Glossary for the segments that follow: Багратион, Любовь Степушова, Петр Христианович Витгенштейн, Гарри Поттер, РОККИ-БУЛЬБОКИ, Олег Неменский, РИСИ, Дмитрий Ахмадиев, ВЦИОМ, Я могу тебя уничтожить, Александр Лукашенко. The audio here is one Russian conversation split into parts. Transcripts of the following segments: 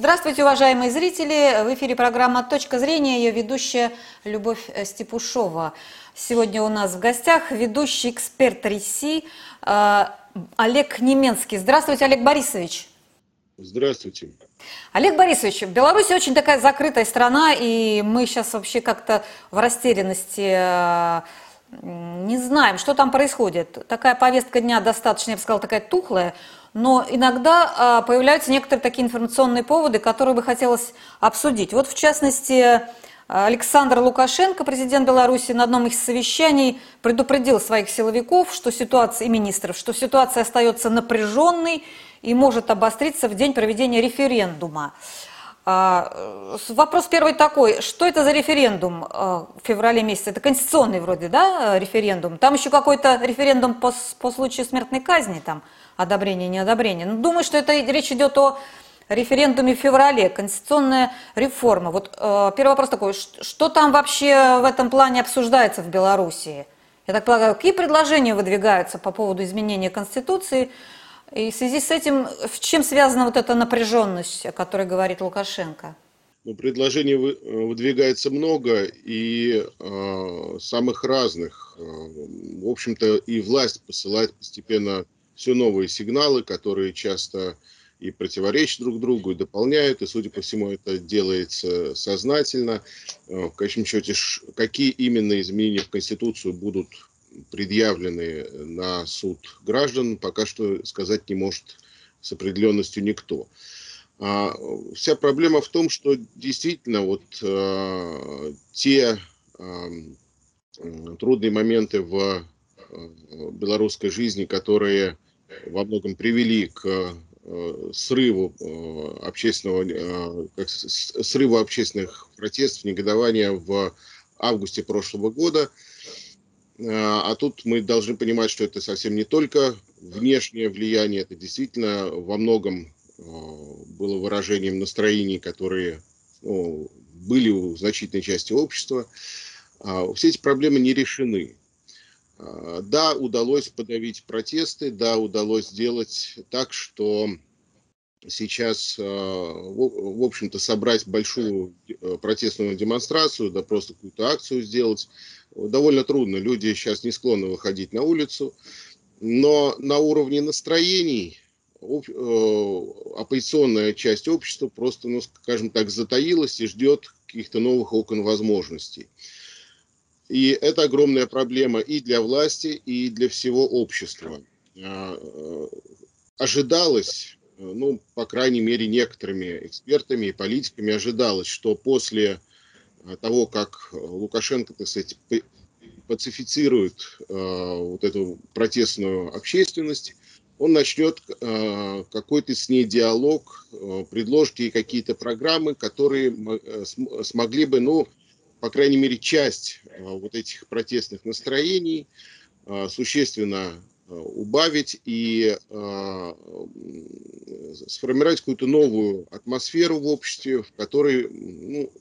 Здравствуйте, уважаемые зрители! В эфире программа «Точка зрения», ее ведущая Любовь Степушова. Сегодня у нас в гостях ведущий эксперт РИСИ Олег Неменский. Здравствуйте, Олег Борисович! Здравствуйте. Олег Борисович, Беларусь очень такая закрытая страна, и мы сейчас вообще как-то в растерянности не знаем, что там происходит. Такая повестка дня достаточно, я бы сказала, такая тухлая, но иногда появляются некоторые такие информационные поводы, которые бы хотелось обсудить. Вот, в частности, Александр Лукашенко, президент Беларуси, на одном из совещаний предупредил своих силовиков, что ситуация, и министров, что ситуация остается напряженной и может обостриться в день проведения референдума. Вопрос первый такой. Что это за референдум в феврале месяце? Это конституционный вроде, да, референдум? Там еще какой-то референдум по случаю смертной казни, там, одобрение, неодобрение. Но думаю, что это речь идет о референдуме в феврале, конституционная реформа. Вот первый вопрос такой. Что там вообще в этом плане обсуждается в Беларуси? Я так полагаю, какие предложения выдвигаются по поводу изменения Конституции? И в связи с этим, в чем связана вот эта напряженность, о которой говорит Лукашенко? Предложений выдвигается много и самых разных. В общем-то, и власть посылает постепенно все новые сигналы, которые часто и противоречат друг другу, и дополняют. И, судя по всему, это делается сознательно. В конечном счете, какие именно изменения в Конституцию будут предъявлены на суд граждан, пока что сказать не может с определенностью никто. Вся проблема в том, что действительно вот те трудные моменты в белорусской жизни, которые во многом привели к срыву общественных протестов, негодования в августе прошлого года. А тут мы должны понимать, что это совсем не только внешнее влияние, это действительно во многом было выражением настроений, которые были у значительной части общества. Все эти проблемы не решены. Да, удалось подавить протесты, да, удалось сделать так, что сейчас, в общем-то, собрать большую протестную демонстрацию, да просто какую-то акцию сделать, довольно трудно. Люди сейчас не склонны выходить на улицу. Но на уровне настроений оппозиционная часть общества просто, скажем так, затаилась и ждет каких-то новых окон возможностей. И это огромная проблема и для власти, и для всего общества. Ожидалось, по крайней мере, некоторыми экспертами и политиками ожидалось, что после того, как Лукашенко, так сказать, пацифицирует вот эту протестную общественность, он начнет какой-то с ней диалог, предложит ей какие-то программы, которые смогли бы, по крайней мере, часть вот этих протестных настроений существенно убавить и сформировать какую-то новую атмосферу в обществе, в которой,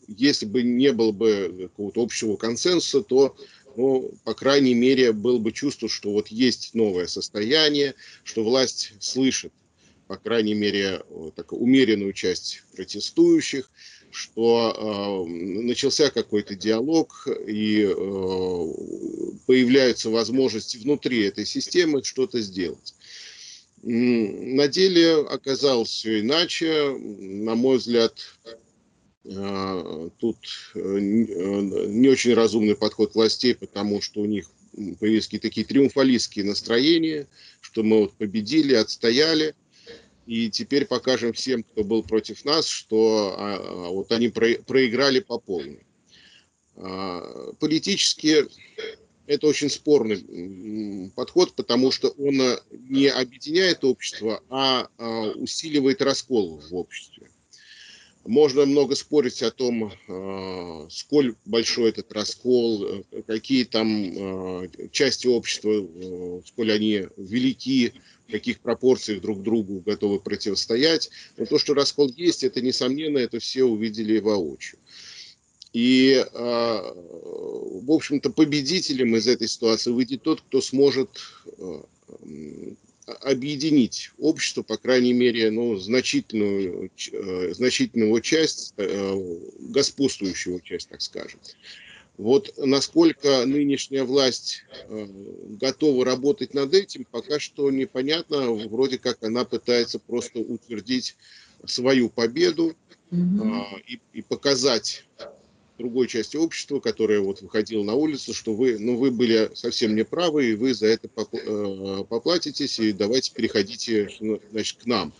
если бы не было бы какого-то общего консенсуса, то, по крайней мере, было бы чувство, что вот есть новое состояние, что власть слышит, по крайней мере, так, умеренную часть протестующих, что начался какой-то диалог и появляются возможности внутри этой системы что-то сделать. На деле оказалось все иначе. На мой взгляд, тут не очень разумный подход властей, потому что у них появились такие триумфалистские настроения, что мы вот победили, отстояли. И теперь покажем всем, кто был против нас, что вот они проиграли по полной. Политически это очень спорный подход, потому что он не объединяет общество, а усиливает раскол в обществе. Можно много спорить о том, сколь большой этот раскол, какие там части общества, сколь они велики, в каких пропорциях друг другу готовы противостоять. Но то, что раскол есть, это несомненно, это все увидели воочию. И, в общем-то, победителем из этой ситуации выйдет тот, кто сможет объединить общество, по крайней мере, ну, значительную его часть, господствующую часть, так скажем. Вот насколько нынешняя власть готова работать над этим, пока что непонятно. Вроде как она пытается просто утвердить свою победу и показать другой части общества, которая вот выходила на улицу, что вы были совсем неправы, и вы за это поплатитесь, и давайте переходите, значит, к нам.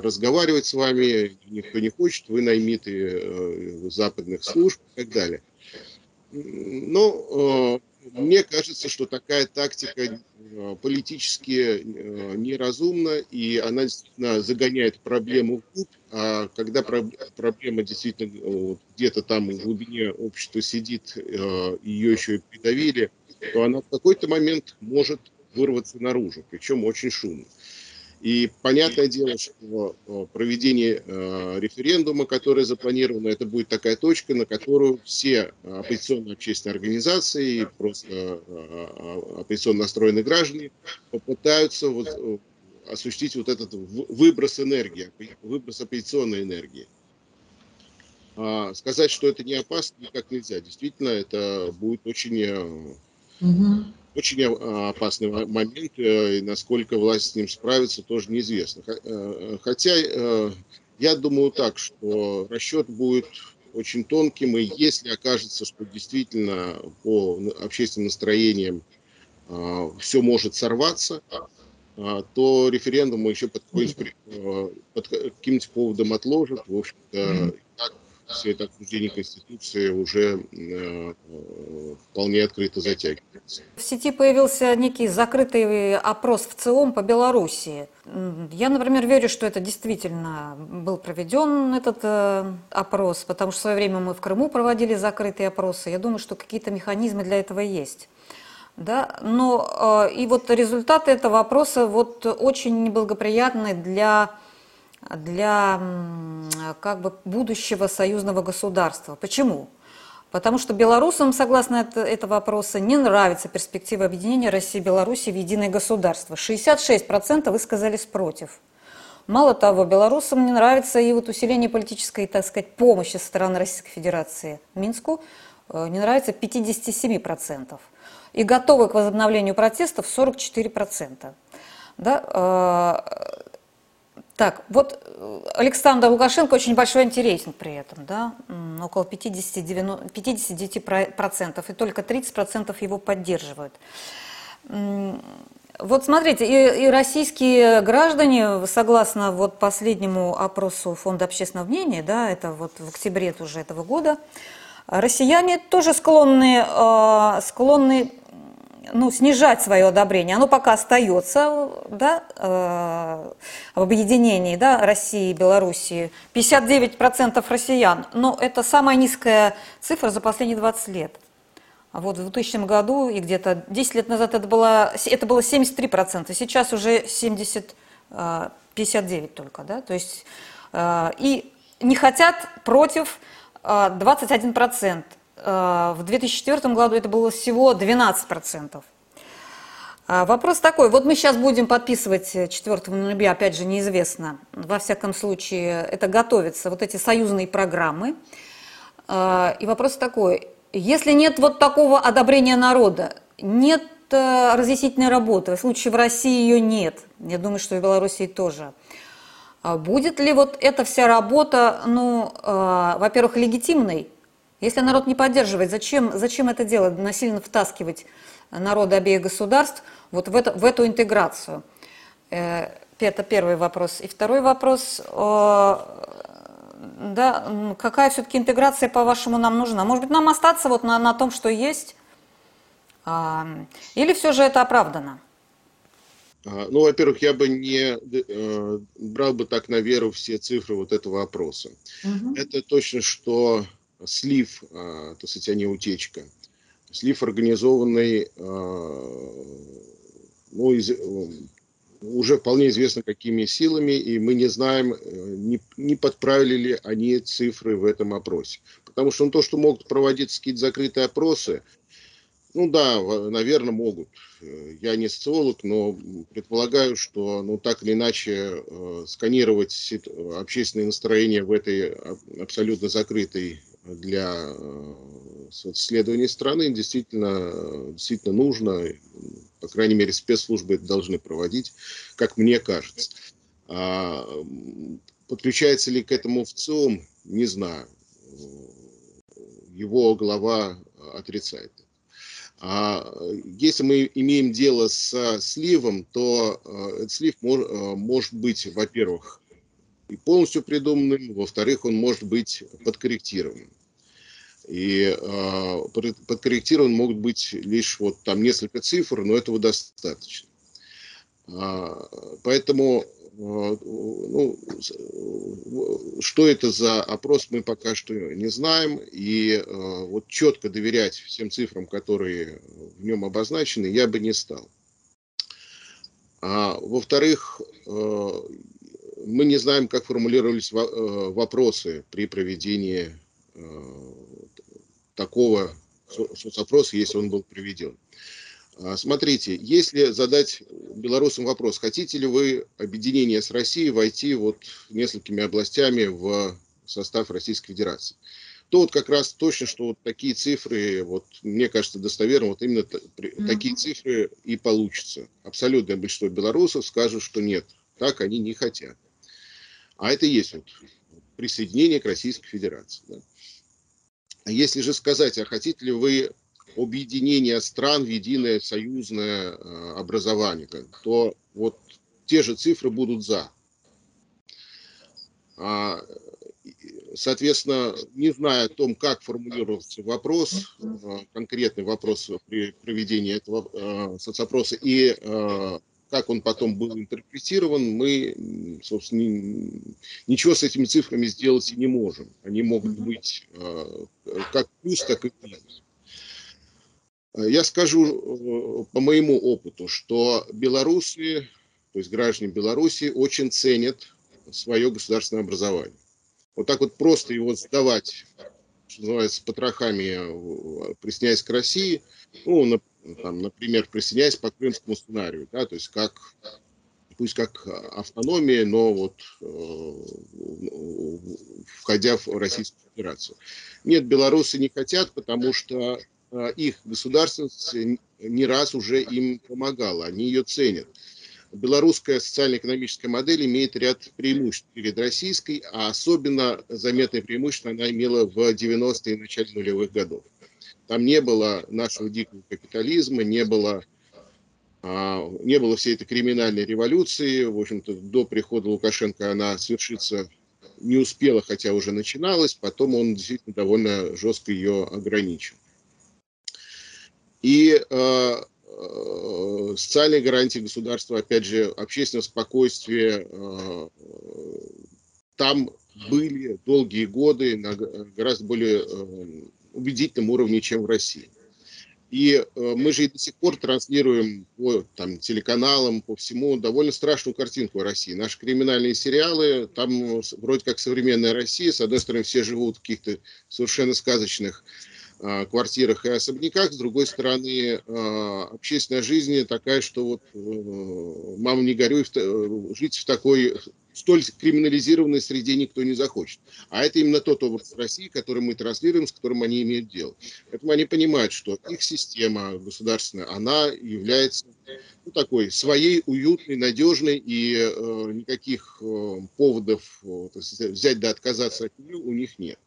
Разговаривать с вами никто не хочет, вы наймиты западных служб и так далее. Но мне кажется, что такая тактика политически неразумна, и она действительно загоняет проблему вглубь, а когда проблема действительно где-то там в глубине общества сидит, ее еще и придавили, то она в какой-то момент может вырваться наружу, причем очень шумно. И понятное дело, что проведение референдума, которое запланировано, это будет такая точка, на которую все оппозиционные общественные организации и просто оппозиционно настроенные граждане попытаются вот осуществить вот этот выброс энергии, выброс оппозиционной энергии. Сказать, что это не опасно, никак нельзя. Действительно, это будет очень... Очень опасный момент, и насколько власть с ним справится, тоже неизвестно. Хотя я думаю так, что расчет будет очень тонким, и если окажется, что действительно по общественным настроениям все может сорваться, то референдум еще под каким-то поводом отложат. В общем-то, все это обсуждение Конституции уже вполне открыто затягивается. В сети появился некий закрытый опрос ВЦИОМ по Белоруссии. Я, например, верю, что это действительно был проведен этот опрос, потому что в свое время мы в Крыму проводили закрытые опросы. Я думаю, что какие-то механизмы для этого есть. Да? Но и вот результаты этого опроса вот очень неблагоприятны для как бы будущего союзного государства. Почему? Потому что белорусам, согласно этого опроса, не нравится перспектива объединения России и Беларуси в единое государство. 66% высказались против. Мало того, белорусам не нравится и вот усиление политической, так сказать, помощи со стороны Российской Федерации Минску, не нравится 57%. И готовы к возобновлению протестов 44%. Да? Так, вот Александр Лукашенко очень большой антирейтинг при этом, да, около 59%, и только 30% его поддерживают. Вот смотрите, и российские граждане, согласно вот последнему опросу Фонда общественного мнения, да, это вот в октябре уже этого года, россияне тоже склонны ну, снижать свое одобрение, оно пока остается, да, в объединении, да, России и Белоруссии. 59% россиян, но это самая низкая цифра за последние 20 лет. А вот в 2000 году и где-то 10 лет назад это было 73%, сейчас уже 59 только, да, то есть и не хотят против 21%. В 2004 году это было всего 12%. Вопрос такой. Вот мы сейчас будем подписывать 4 ноября, опять же, неизвестно. Во всяком случае, это готовится, вот эти союзные программы. И вопрос такой. Если нет вот такого одобрения народа, нет разъяснительной работы, в случае в России ее нет, я думаю, что в Белоруссии тоже, будет ли вот эта вся работа, ну, во-первых, легитимной? Если народ не поддерживает, зачем это делать, насильно втаскивать народы обеих государств вот в эту интеграцию? Это первый вопрос. И второй вопрос, да, какая все-таки интеграция, по-вашему, нам нужна? Может быть, нам остаться вот на том, что есть? Или все же это оправдано? Ну, во-первых, я бы не брал бы так на веру все цифры вот этого опроса. Угу. Это точно, что... слив, то есть, а не утечка. Слив, организованный, ну, уже вполне известно какими силами, и мы не знаем, не подправили ли они цифры в этом опросе. Потому что то, что могут проводиться какие-то закрытые опросы, Ну да, наверное, могут. Я не социолог, но предполагаю, что так или иначе сканировать общественные настроения в этой абсолютно закрытой для соцследований страны действительно нужно. По крайней мере, спецслужбы это должны проводить, как мне кажется. Подключается ли к этому ВЦИОМ, не знаю. Его глава отрицает. А если мы имеем дело с сливом, то этот слив может быть, во-первых, и полностью придуманным, во-вторых, он может быть подкорректированным. И подкорректирован могут быть лишь несколько цифр, но этого достаточно. Поэтому что это за опрос, мы пока что не знаем. И четко доверять всем цифрам, которые в нем обозначены, я бы не стал. Во-вторых, мы не знаем, как формулировались вопросы при проведении такого соцопроса, если он был проведен. Смотрите, если задать белорусам вопрос, хотите ли вы объединение с Россией войти несколькими областями в состав Российской Федерации, то как раз точно, что такие цифры, мне кажется, достоверно, именно такие цифры и получатся. Абсолютное большинство белорусов скажут, что нет, так они не хотят. А это и есть присоединение к Российской Федерации. Да. Если же сказать, а хотите ли вы объединение стран в единое союзное образование, то те же цифры будут за. Соответственно, не зная о том, как формулировался вопрос, конкретный вопрос при проведении этого соцопроса и как он потом был интерпретирован, мы, собственно, ничего с этими цифрами сделать не можем. Они могут быть как плюс, так и минус. Я скажу по моему опыту, что белорусы, то есть граждане Беларуси, очень ценят свое государственное образование. Так просто его сдавать, что называется, с потрохами, присоединяясь к России, например, присоединяясь по крымскому сценарию, да, то есть пусть как автономия, но входя в Российскую Федерацию. Нет, белорусы не хотят, потому что их государственность не раз уже им помогала, они ее ценят. Белорусская социально-экономическая модель имеет ряд преимуществ перед российской, а особенно заметное преимущество она имела в 90-е и начале нулевых годов. Там не было нашего дикого капитализма, не было всей этой криминальной революции. В общем-то, до прихода Лукашенко она свершиться не успела, хотя уже начиналась. Потом он действительно довольно жестко ее ограничил. И социальные гарантии государства, опять же, общественное спокойствие, там были долгие годы на гораздо более убедительном уровне, чем в России. И мы же и до сих пор транслируем по телеканалам, по всему, довольно страшную картинку о России. Наши криминальные сериалы, там вроде как современная Россия, с одной стороны, все живут в каких-то совершенно сказочных квартирах и особняках, с другой стороны, общественная жизнь такая, что мама не горюй, жить в такой столь криминализированной среде никто не захочет. А это именно тот образ России, который мы транслируем, с которым они имеют дело. Поэтому они понимают, что их система государственная, она является такой своей, уютной, надежной, и никаких поводов взять да отказаться от нее у них нет.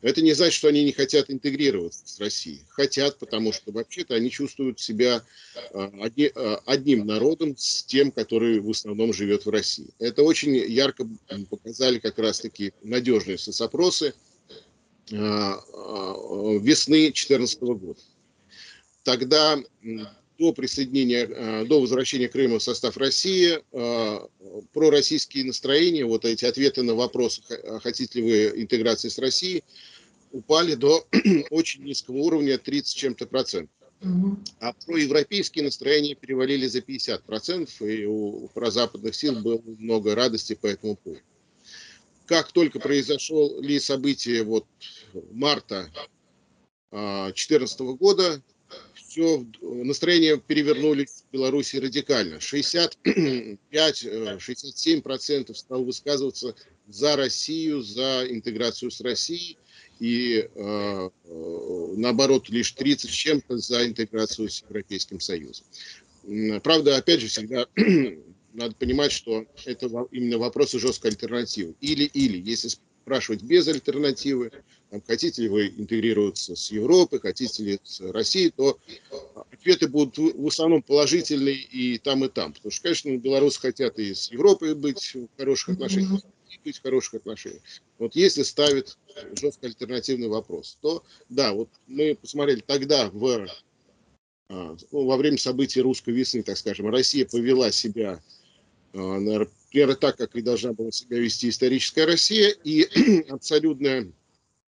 Это не значит, что они не хотят интегрироваться с Россией. Хотят, потому что вообще-то они чувствуют себя одним народом с тем, который в основном живет в России. Это очень ярко показали как раз-таки надежные соцопросы весны 2014 года. Тогда до возвращения Крыма в состав России пророссийские настроения, эти ответы на вопрос, хотите ли вы интеграции с Россией, упали до очень низкого уровня 30 чем-то процентов. А проевропейские настроения перевалили за 50%, и у прозападных сил было много радости по этому поводу. Как только произошло событие марта 2014 года, все, настроения перевернулись в Беларуси радикально. 65–67% стал высказываться за Россию, за интеграцию с Россией. И наоборот, лишь 30 с чем-то за интеграцию с Европейским Союзом. Правда, опять же, всегда надо понимать, что это именно вопросы жесткой альтернативы. Или, если спрашивать без альтернативы, там, хотите ли вы интегрироваться с Европой, хотите ли с Россией, то ответы будут в основном положительные и там. Потому что, конечно, белорусы хотят и с Европой быть в хороших отношениях, быть в хороших отношениях. Вот если ставит жестко альтернативный вопрос, то да, вот мы посмотрели тогда во время событий русской весны, так скажем, Россия повела себя, например, так, как и должна была себя вести историческая Россия, и абсолютное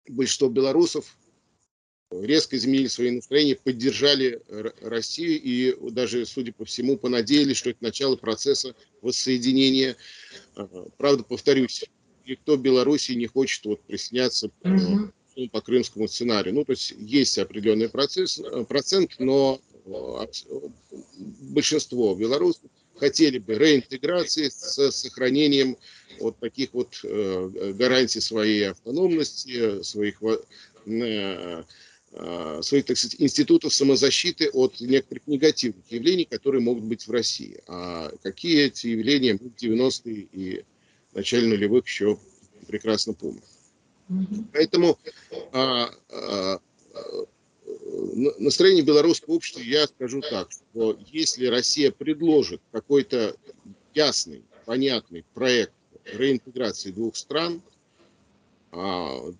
большинство белорусов резко изменили свои настроения, поддержали Россию и даже, судя по всему, понадеялись, что это начало процесса воссоединения. Правда, повторюсь, никто в Беларуси не хочет присоединяться по крымскому сценарию. Ну, то есть есть определенный процент, но большинство белорусов хотели бы реинтеграции с сохранением таких гарантий своей автономности, своих, так сказать, институтов самозащиты от некоторых негативных явлений, которые могут быть в России. А какие эти явления в 90-е и начале нулевых еще прекрасно помню. Поэтому настроение белорусского общества, я скажу так, что если Россия предложит какой-то ясный, понятный проект реинтеграции двух стран,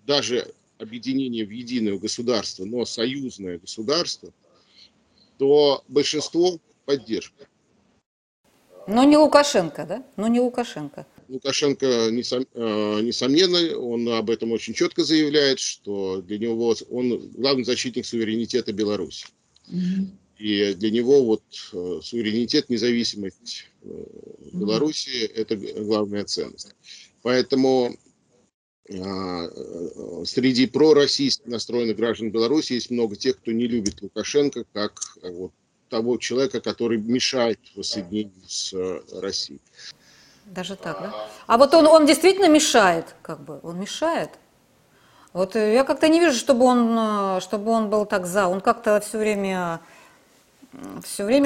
даже объединение в единое государство, но союзное государство, то большинство поддержит. Но не Лукашенко, да? Но не Лукашенко. Лукашенко, несомненно, он об этом очень четко заявляет, что для него он главный защитник суверенитета Беларуси. И для него суверенитет, независимость Беларуси – это главная ценность. Поэтому среди пророссийских настроенных граждан Беларуси есть много тех, кто не любит Лукашенко, как того человека, который мешает воссоединению с Россией. Даже так, да? А вот он действительно мешает, как бы, он мешает. Вот я как-то не вижу, чтобы он был так за. Он как-то все время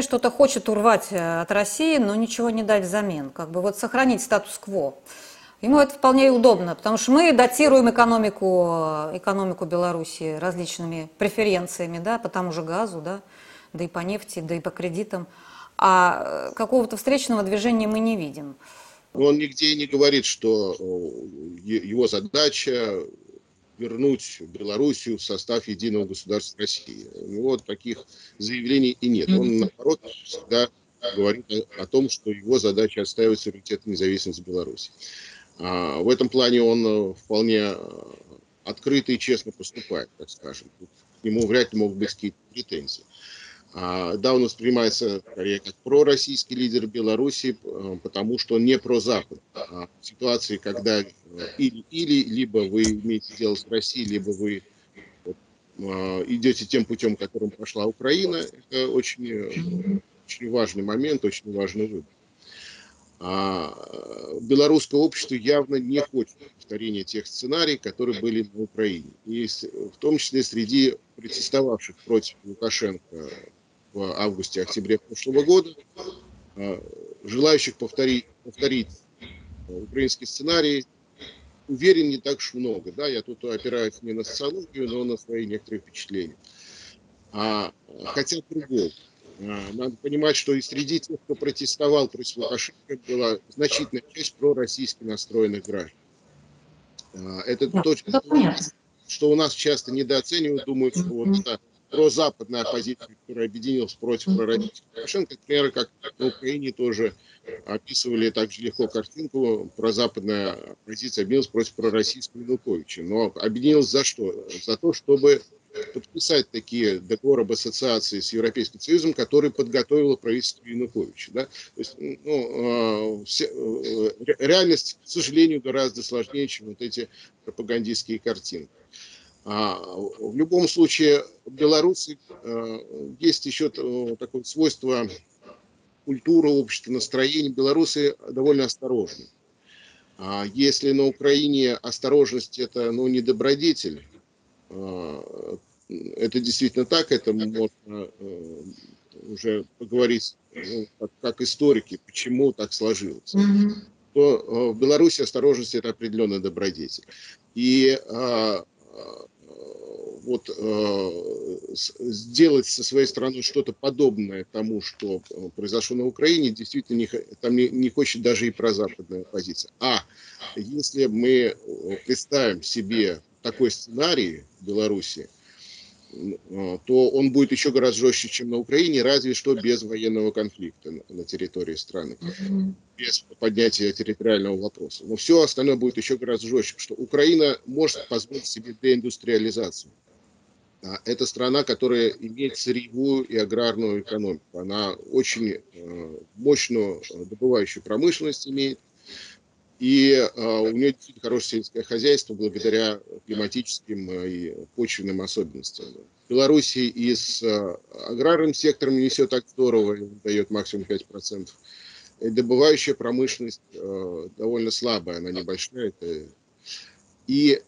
что-то хочет урвать от России, но ничего не дать взамен, как бы сохранить статус-кво. Ему это вполне удобно, потому что мы датируем экономику Беларуси различными преференциями, да, по тому же газу, да и по нефти, да и по кредитам. А какого-то встречного движения мы не видим. Он нигде не говорит, что его задача вернуть Белоруссию в состав единого государства России. У него таких заявлений и нет. Он, наоборот, всегда говорит о том, что его задача отстаивать суверенитет и независимость Беларуси. В этом плане он вполне открыто и честно поступает, так скажем. К нему вряд ли могут быть какие-то претензии. Да, он воспринимается скорее как пророссийский лидер Беларуси, потому что он не прозапад. В ситуации, когда либо вы имеете дело с Россией, либо вы идете тем путем, которым пошла Украина, это очень, очень важный момент, очень важный выбор. Белорусское общество явно не хочет повторения тех сценариев, которые были на Украине. И в том числе среди протестовавших против Лукашенко в августе-октябре прошлого года, желающих повторить украинский сценарий, уверен, не так уж много. Да? Я тут опираюсь не на социологию, но на свои некоторые впечатления. Хотя другого. Надо понимать, что и среди тех, кто протестовал против Лукашенко, была значительная часть пророссийски настроенных граждан. Это точно, что у нас часто недооценивают, думают, что прозападная оппозиция, которая объединилась против пророссийских Лукашенко, например, как в Украине тоже описывали так же легко картинку, прозападная оппозиция объединилась против пророссийского Януковича. Но объединилась за что? За то, чтобы подписать такие договоры об ассоциации с Европейским Союзом, которые подготовило правительство Януковича. Да? То есть, реальность, к сожалению, гораздо сложнее, чем эти пропагандистские картинки. В любом случае, в Беларуси есть еще такое свойство культуры, общества, настроения. Беларусы довольно осторожны. Если на Украине осторожность – это не добродетель, это действительно так, это можно уже поговорить как историки, почему так сложилось. То в Беларуси осторожность – это определенная добродетель. И сделать со своей стороны что-то подобное тому, что произошло на Украине, действительно не хочет даже и прозападная оппозиция. А если мы представим себе такой сценарий в Беларуси, то он будет еще гораздо жестче, чем на Украине, разве что без военного конфликта на территории страны, без поднятия территориального вопроса. Но все остальное будет еще гораздо жестче, потому что Украина может позволить себе деиндустриализацию. Это страна, которая имеет сырьевую и аграрную экономику. Она очень мощную добывающую промышленность имеет. И у нее хорошее сельское хозяйство благодаря климатическим и почвенным особенностям. Беларусь и с аграрным сектором не все так здорово, дает максимум 5%. И добывающая промышленность довольно слабая, она небольшая. И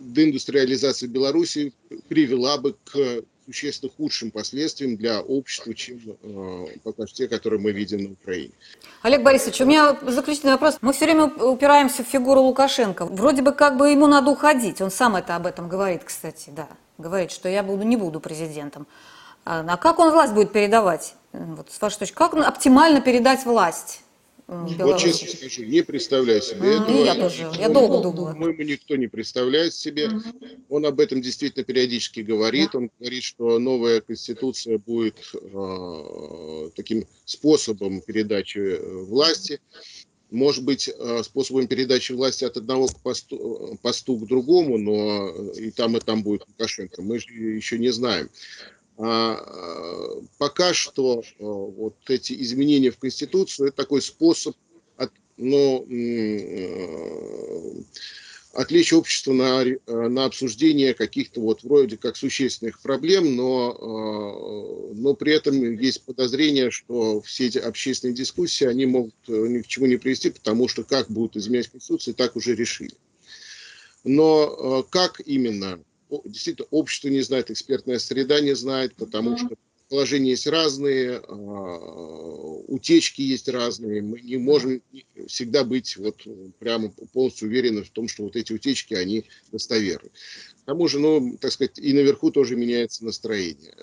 деиндустриализация Беларуси привела бы к существенно худшим последствиям для общества, чем пока что те, которые мы видим на Украине. Олег Борисович, у меня заключительный вопрос. Мы все время упираемся в фигуру Лукашенко. Вроде бы как бы ему надо уходить. Он сам об этом говорит, кстати, да. Говорит, что я не буду президентом. А как он власть будет передавать? Вот, с вашей точки, как оптимально передать власть? Вот честно скажу, не представляю себе этого. Я тоже. Я долго думала. По-моему, никто не представляет себе. Он об этом действительно периодически говорит. Он говорит, что новая конституция будет таким способом передачи власти. Может быть, способом передачи власти от одного посту к другому, но и там будет Лукашенко. Мы же еще не знаем. Пока что вот эти изменения в Конституцию – это такой способ отвлечь общество на обсуждение каких-то вроде как существенных проблем, но при этом есть подозрение, что все эти общественные дискуссии, они могут ни к чему не привести, потому что как будут изменять Конституцию, так уже решили. Но как именно? Действительно, общество не знает, экспертная среда не знает, потому что положения есть разные, утечки есть разные. Мы не можем всегда быть прямо полностью уверены в том, что эти утечки, они достоверны. К тому же, так сказать, и наверху тоже меняется настроение.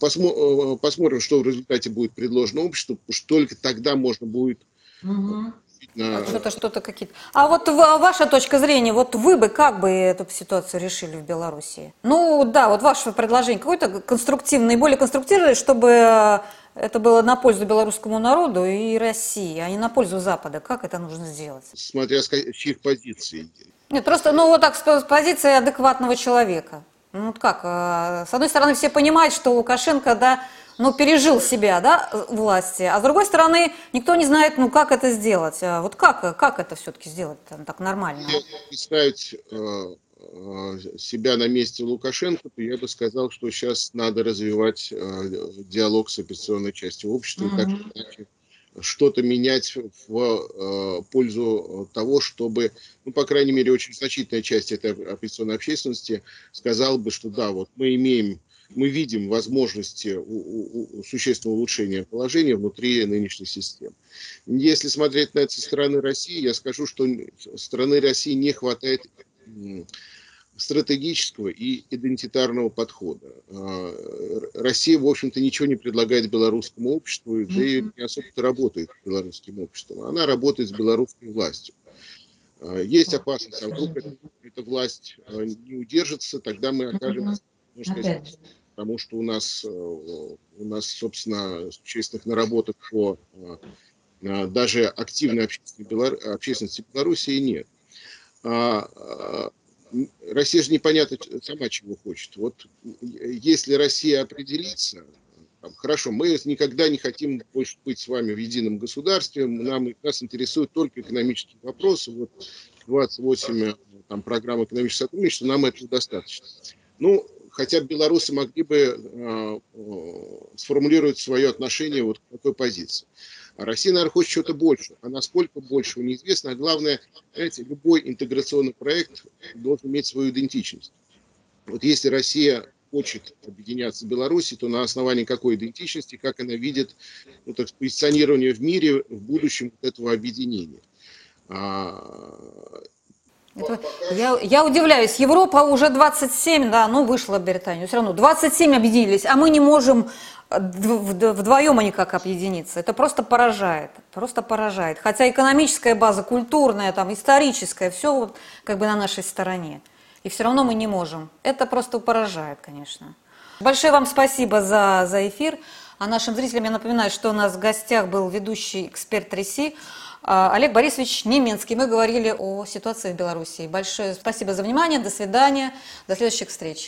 Посмотрим, что в результате будет предложено обществу, потому что только тогда можно будет... Что-то какие-то. А вот ваша точка зрения, вы бы как бы эту ситуацию решили в Беларуси? Ваше предложение какое-то конструктивное, более конструктивное, чтобы это было на пользу белорусскому народу и России, а не на пользу Запада. Как это нужно сделать? Смотря с чьих позиций. Нет, просто, с позиции адекватного человека. С одной стороны, все понимают, что Лукашенко, пережил себя, власти, а с другой стороны, никто не знает, как это сделать. Как это все-таки сделать так нормально? Если представить себя на месте Лукашенко, то я бы сказал, что сейчас надо развивать диалог с оппозиционной частью общества, и так что-то менять в пользу того, чтобы, по крайней мере, очень значительная часть этой оппозиционной общественности сказала бы, что да, мы видим возможности существенного улучшения положения внутри нынешней системы. Если смотреть на это со стороны России, я скажу, что со стороны России не хватает стратегического и идентитарного подхода. Россия, в общем-то, ничего не предлагает белорусскому обществу, да и не особо-то работает с белорусским обществом. Она работает с белорусской властью. Есть опасность, а вдруг эта власть не удержится, тогда мы окажемся, потому что у нас, собственно, существенных наработок по даже активной общественности Белоруссии нет. Россия же непонятно сама чего хочет. Если Россия определится, хорошо, мы никогда не хотим больше быть с вами в едином государстве, нас интересуют только экономические вопросы, 28 там, программ экономического сотрудничества, нам этого достаточно. Ну, хотя белорусы могли бы сформулировать свое отношение вот к такой позиции. А Россия, наверное, хочет чего-то больше. А насколько больше, неизвестно. А главное, знаете, любой интеграционный проект должен иметь свою идентичность. Вот если Россия хочет объединяться с Беларусью, то на основании какой идентичности, как она видит, ну, так, позиционирование в мире в будущем этого объединения. Я удивляюсь, Европа уже 27, да, ну вышла Британия, все равно 27 объединились, а мы не можем вдвоем они как объединиться. Это просто поражает, Хотя экономическая база, культурная, там, историческая, все как бы на нашей стороне. И все равно мы не можем. Это просто поражает, конечно. Большое вам спасибо за эфир. А нашим зрителям я напоминаю, что у нас в гостях был ведущий эксперт РИСИ Олег Борисович Неменский. Мы говорили о ситуации в Беларуси. Большое спасибо за внимание. До свидания. До следующих встреч.